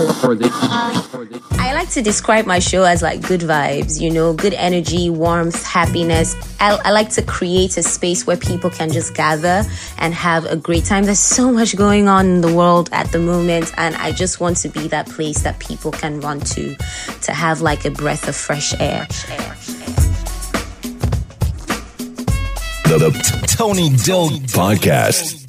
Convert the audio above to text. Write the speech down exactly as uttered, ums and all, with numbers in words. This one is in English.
I like to describe my show as like good vibes, you know, good energy, warmth, happiness. I, I like to create a space where people can just gather and have a great time. There's so much going on in the world at the moment, and I just want to be that place that people can run to, to have like a breath of fresh air. The Tony Doe Podcast.